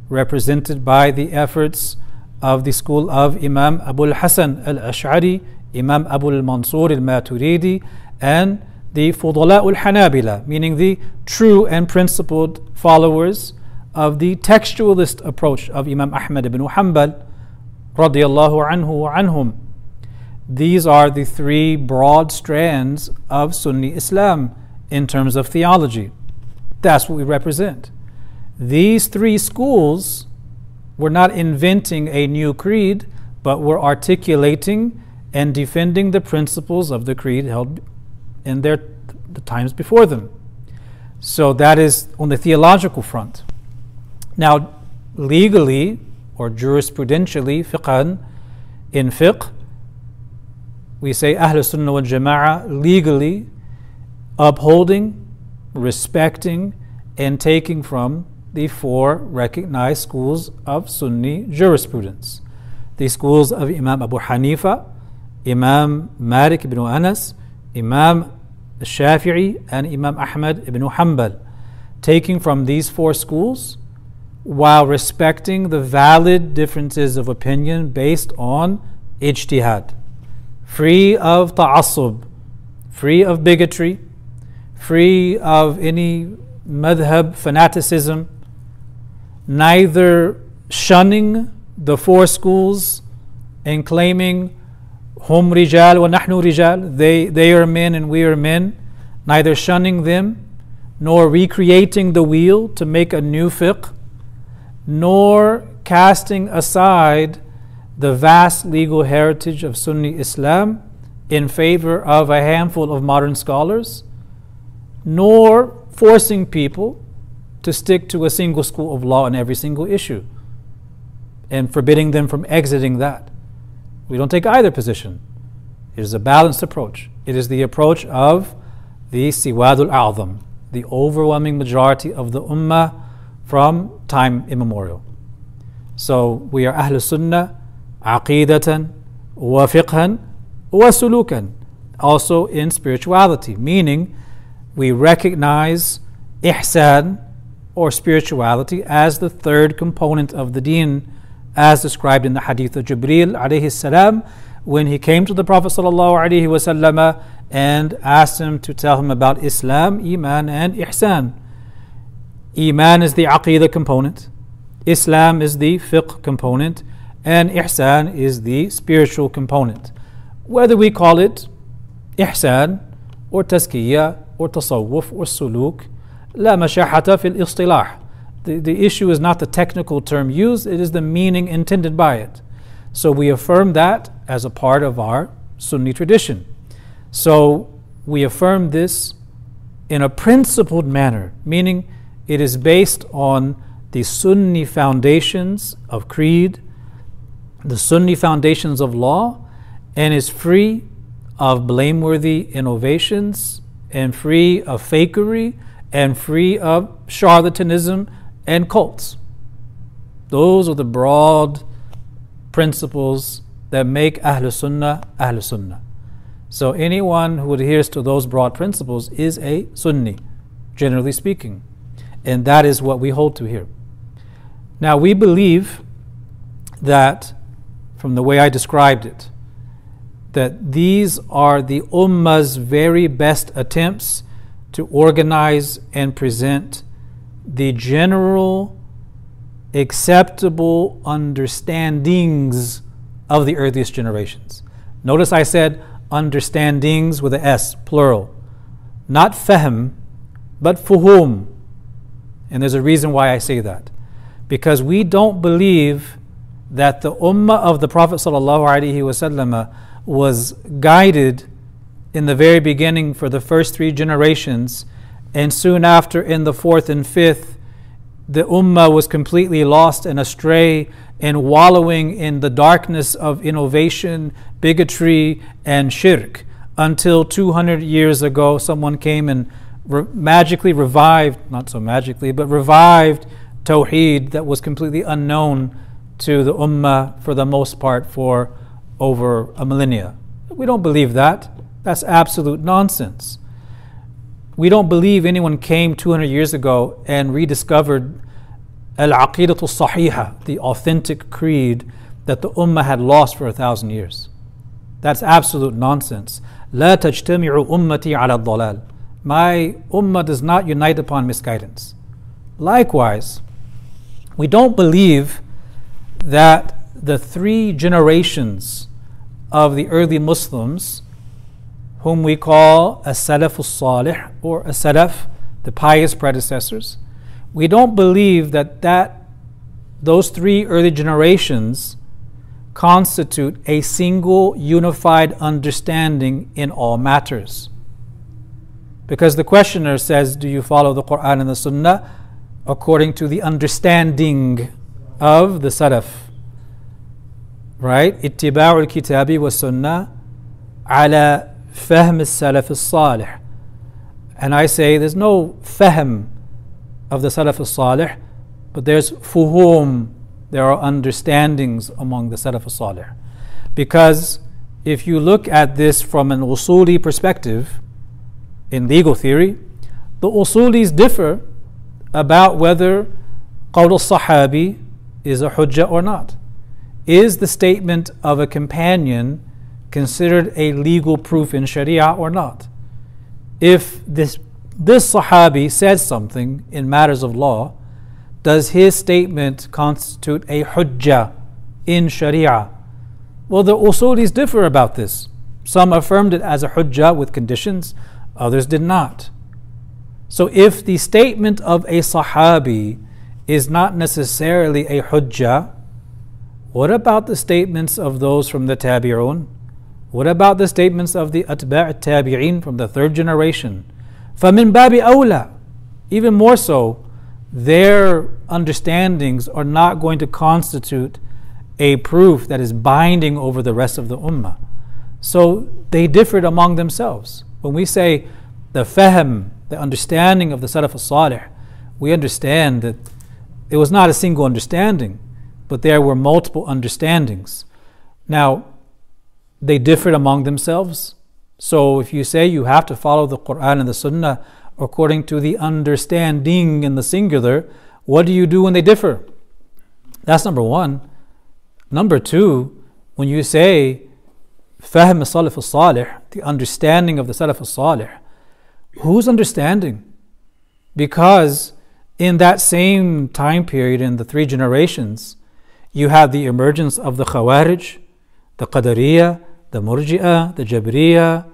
represented by the efforts of the school of Imam Abu al-Hasan al-Ash'ari, Imam Abu al-Mansur al-Maturidi, and the Fudala al-Hanabila, meaning the true and principled followers of the textualist approach of Imam Ahmad ibn Hanbal radiyallahu anhu wa anhum. These are the three broad strands of Sunni Islam in terms of theology. That's what we represent. These three schools were not inventing a new creed, but were articulating and defending the principles of the creed held in the times before them. So that is on the theological front. Now, legally or jurisprudentially, fiqhan, in fiqh, we say ahl sunnah wal jama'a legally upholding, respecting, and taking from the four recognized schools of Sunni jurisprudence. The schools of Imam Abu Hanifa, Imam Malik ibn Anas, Imam Shafi'i, and Imam Ahmad ibn Hanbal, taking from these four schools while respecting the valid differences of opinion based on ijtihad, free of ta'assub, free of bigotry, free of any madhab fanaticism, neither shunning the four schools and claiming hum rijal wa nahnu rijal, they are men and we are men, neither shunning them nor recreating the wheel to make a new fiqh, nor casting aside the vast legal heritage of Sunni Islam in favor of a handful of modern scholars, nor forcing people to stick to a single school of law on every single issue and forbidding them from exiting that. We don't take either position. It is a balanced approach. It is the approach of the Siwadul A'dham, the overwhelming majority of the Ummah from time immemorial. So we are ahl sunnah, aqeedatan, wa fiqhan, wa sulukan, also in spirituality, meaning we recognize ihsan or spirituality as the third component of the deen, as described in the hadith of Jibreel alayhi salam, when he came to the Prophet sallallahu alayhi wasallam and asked him to tell him about Islam, Iman and Ihsan. Iman is the Aqeedah component, Islam is the Fiqh component, and Ihsan is the spiritual component. Whether we call it Ihsan or Tazkiyah or Tasawwuf or Suluk, la mashahata fil istilah. The issue is not the technical term used, it is the meaning intended by it. So we affirm that as a part of our Sunni tradition. So we affirm this in a principled manner, meaning it is based on the Sunni foundations of creed, the Sunni foundations of law, and is free of blameworthy innovations, and free of fakery, and free of charlatanism and cults. Those are the broad principles that make Ahlus Sunnah Ahlus Sunnah. So anyone who adheres to those broad principles is a Sunni, generally speaking. And that is what we hold to here. Now we believe that, from the way I described it, that these are the Ummah's very best attempts to organize and present the general acceptable understandings of the earliest generations. Notice I said understandings with an S, plural. Not fahim, but fuhum. And there's a reason why I say that. Because we don't believe that the Ummah of the Prophet ﷺ was guided in the very beginning for the first three generations, and soon after in the fourth and fifth the Ummah was completely lost and astray and wallowing in the darkness of innovation, bigotry and shirk, until 200 years ago someone came and magically revived, not so magically, but revived Tawheed that was completely unknown to the Ummah for the most part for over a millennia. We don't believe that. That's absolute nonsense. We don't believe anyone came 200 years ago and rediscovered al-aqidatul sahiha, the authentic creed that the Ummah had lost for 1,000 years. That's absolute nonsense. La tajtami'u ummati ala dalal. My Ummah does not unite upon misguidance. Likewise, we don't believe that the three generations of the early Muslims, whom we call as-salaf as-salih or as-salaf, the pious predecessors, we don't believe that those three early generations constitute a single unified understanding in all matters. Because the questioner says, do you follow the Quran and the Sunnah according to the understanding of the salaf? Right? Ittiba'ul kitabi wa sunnah ala fahm al-salaf al-salih. And I say there's no fahm of the salaf al-salih, but there's fuhum, there are understandings among the salaf al-salih. Because if you look at this from an usuli perspective, in legal theory, the usulis differ about whether qawl al-sahabi is a hujjah or not. Is the statement of a companion considered a legal proof in Sharia or not? If this Sahabi says something in matters of law, does his statement constitute a hujjah in Sharia? Well, the usulis differ about this. Some affirmed it as a hujjah with conditions, others did not. So if the statement of a Sahabi is not necessarily a hujjah, what about the statements of those from the Tabi'un? What about the statements of the Atba' Tabi'in from the third generation? فَمِن بَابِ أَوْلَى. Even more so, their understandings are not going to constitute a proof that is binding over the rest of the Ummah. So they differed among themselves. When we say the fahm, the understanding of the Salaf al-Salih, we understand that it was not a single understanding, but there were multiple understandings. Now, they differed among themselves. So if you say you have to follow the Quran and the Sunnah according to the understanding in the singular, what do you do when they differ? That's number one. Number two, when you say fahim as-salaf as-salih, the understanding of the salaf as-salih, who's understanding? Because in that same time period, in the three generations, you had the emergence of the Khawarij, the Qadariyah, the Murji'ah, the Jabriyah,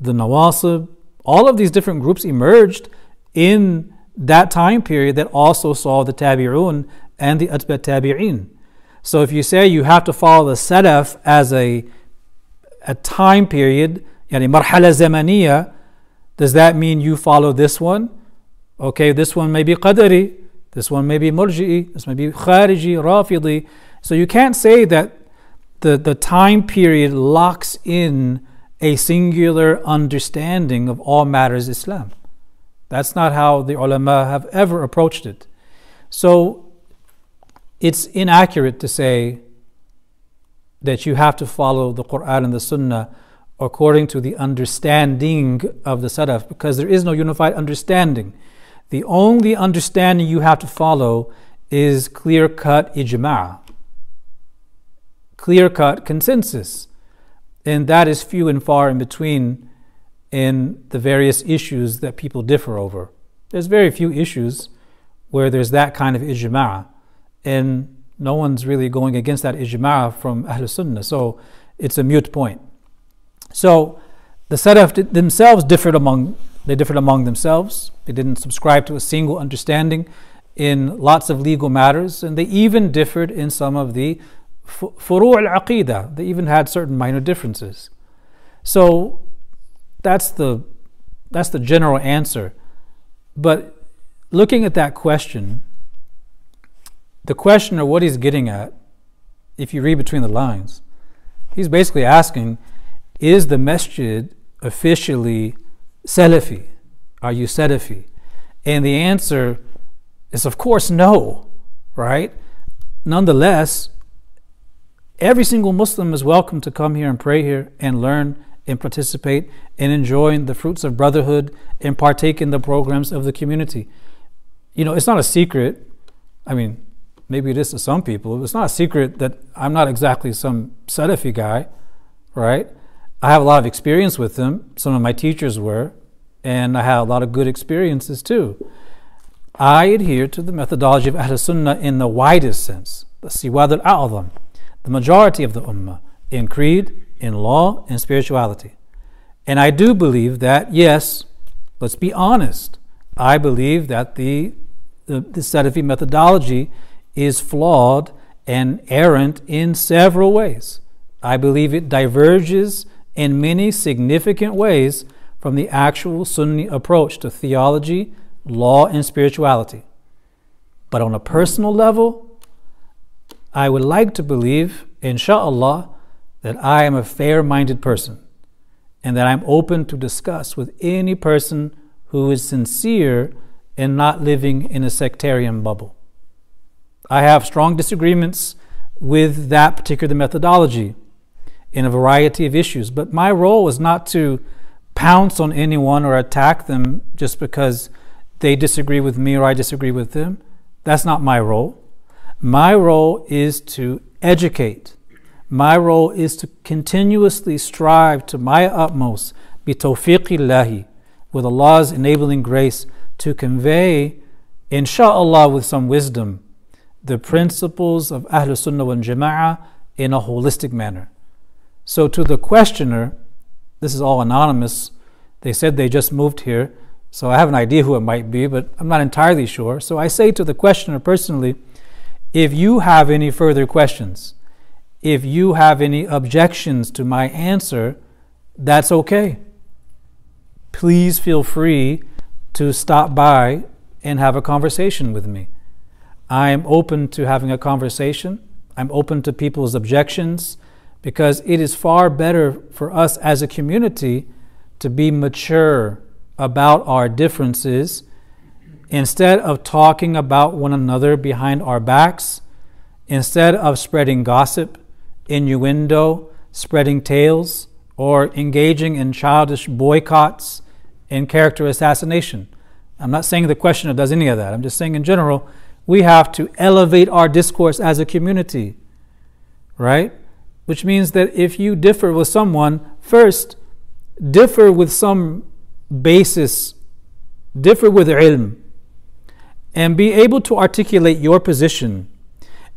the Nawasib. All of these different groups emerged in that time period that also saw the Tabi'un and the Atba' Tabi'in. So if you say you have to follow the Salaf as a time period, yani marhala zamaniyah, does that mean you follow this one? Okay, this one may be Qadari, this one may be Murji'i, this may be Khariji, Rafidi. So you can't say that the time period locks in a singular understanding of all matters Islam. That's not how the ulama have ever approached it. So it's inaccurate to say that you have to follow the Quran and the Sunnah according to the understanding of the Salaf, because there is no unified understanding. The only understanding you have to follow is clear-cut ijma', clear-cut consensus, and that is few and far in between in the various issues that people differ over. There's very few issues where there's that kind of ijma', and no one's really going against that ijma' from Ahl Sunnah, so it's a mute point. So the Salaf themselves differed among themselves. They didn't subscribe to a single understanding in lots of legal matters, and they even differed in some of the furu' al-aqidah. They even had certain minor differences. So that's the general answer. But looking at that question, the questioner, what he's getting at, if you read between the lines, he's basically asking, is the masjid officially Salafi? Are you Salafi? And the answer is of course no, right? Nonetheless, every single Muslim is welcome to come here and pray here and learn and participate and enjoy the fruits of brotherhood and partake in the programs of the community. You know, it's not a secret. I mean, maybe it is to some people. It's not a secret that I'm not exactly some Salafi guy, right? I have a lot of experience with them. Some of my teachers were, and I had a lot of good experiences too. I adhere to the methodology of Ahl Sunnah in the widest sense, the Siwadul A'dham, the majority of the Ummah, in creed, in law, in spirituality. And I do believe that, yes, let's be honest, I believe that the Salafi methodology is flawed and errant in several ways. I believe it diverges in many significant ways from the actual Sunni approach to theology, law, and spirituality. But on a personal level, I would like to believe, inshallah, that I am a fair-minded person and that I'm open to discuss with any person who is sincere and not living in a sectarian bubble. I have strong disagreements with that particular methodology in a variety of issues, but my role is not to pounce on anyone or attack them just because they disagree with me or I disagree with them. That's not my role. My role is to educate. My role is to continuously strive to my utmost, bi tawfiqillahi, with Allah's enabling grace, to convey, insha'Allah, with some wisdom, the principles of Ahl Sunnah wal Jama'a in a holistic manner. So to the questioner, this is all anonymous. They said they just moved here, so I have an idea who it might be, but I'm not entirely sure. So I say to the questioner personally, if you have any further questions, if you have any objections to my answer, that's okay. Please feel free to stop by and have a conversation with me. I'm open to having a conversation. I'm open to people's objections, because it is far better for us as a community to be mature about our differences instead of talking about one another behind our backs Instead of spreading gossip, innuendo, spreading tales, or engaging in childish boycotts and character assassination. I'm not saying the questioner does any of that. I'm just saying in general, we have to elevate our discourse as a community, right? Which means that if you differ with someone, first, differ with some basis, differ with ilm, and be able to articulate your position,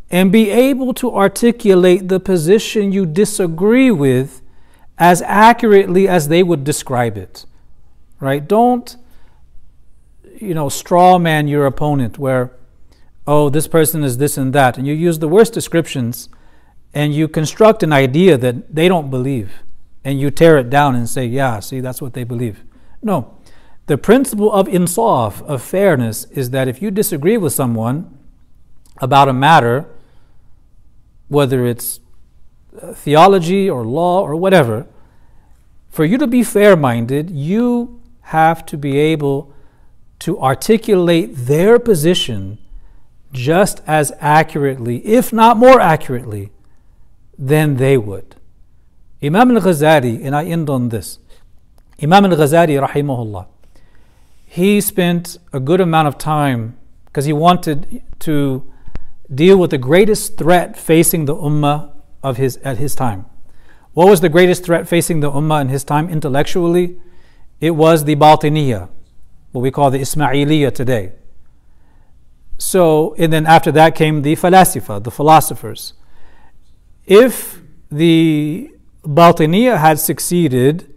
and be able to articulate the position you disagree with as accurately as they would describe it, right? Don't, straw man your opponent where, oh, this person is this and that, and you use the worst descriptions and you construct an idea that they don't believe and you tear it down and say, yeah, see, that's what they believe. No, the principle of insaf, of fairness, is that if you disagree with someone about a matter, whether it's theology or law or whatever, for you to be fair-minded, you have to be able to articulate their position just as accurately, if not more accurately, than they would. Imam al-Ghazali, and I end on this, Imam al-Ghazali rahimahullah, he spent a good amount of time because he wanted to deal with the greatest threat facing the ummah of his at his time. What was the greatest threat facing the ummah in his time intellectually? It was the batiniyah, what we call the Ismailiyah today. So, and then after that came the falasifa, the philosophers. If the batiniyah had succeeded,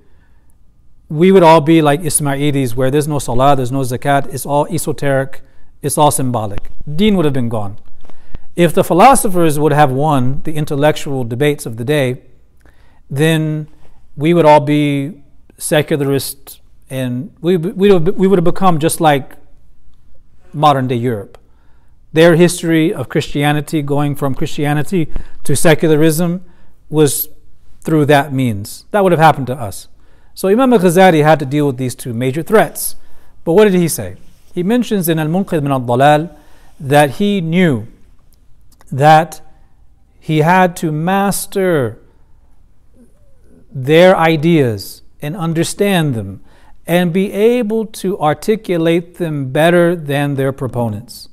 we would all be like Ismailis where there's no salah, there's no zakat, it's all esoteric, it's all symbolic. Deen would have been gone. If the philosophers would have won the intellectual debates of the day, then we would all be secularists and we would have become just like modern day Europe. Their history of Christianity, going from Christianity to secularism, was through that means. That would have happened to us. So Imam al-Ghazali had to deal with these two major threats. But what did he say? He mentions in Al-Munqidh min al-Dalal that he knew that he had to master their ideas and understand them and be able to articulate them better than their proponents,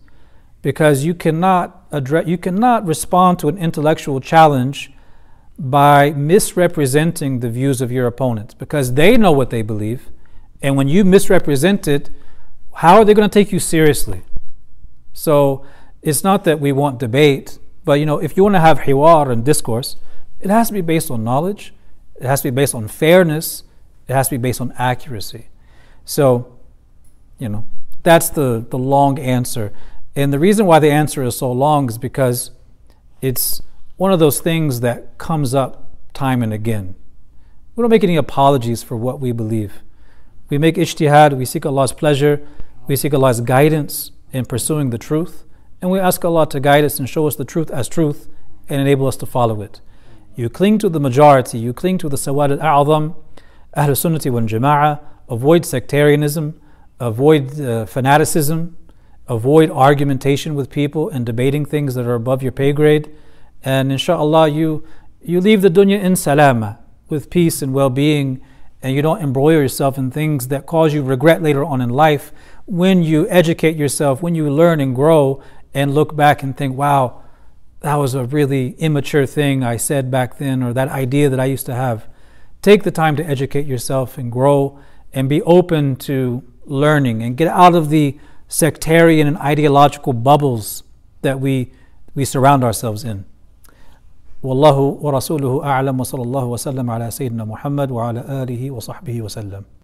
because you cannot respond to an intellectual challenge by misrepresenting the views of your opponents, because they know what they believe, and when you misrepresent it, how are they going to take you seriously? So it's not that we want debate, but if you want to have hiwar and discourse, it has to be based on knowledge, it has to be based on fairness, it has to be based on accuracy. So, that's the long answer. And the reason why the answer is so long is because it's one of those things that comes up time and again. We don't make any apologies for what we believe. We make ijtihad, we seek Allah's pleasure, we seek Allah's guidance in pursuing the truth. And we ask Allah to guide us and show us the truth as truth and enable us to follow it. You cling to the majority, you cling to the Siwadul A'dham, ahl sunnati wal jama'a, avoid sectarianism, avoid fanaticism, avoid argumentation with people and debating things that are above your pay grade. And inshaAllah, you leave the dunya in salama, with peace and well-being, and you don't embroil yourself in things that cause you regret later on in life when you educate yourself, when you learn and grow, and look back and think, wow, that was a really immature thing I said back then, or that idea that I used to have. Take the time to educate yourself and grow and be open to learning and get out of the sectarian and ideological bubbles that we surround ourselves in. Wallahu wa rasuluhu a'lam wa sallallahu wa sallam ala Sayyidina Muhammad wa ala alihi wa sahbihi wa sallam.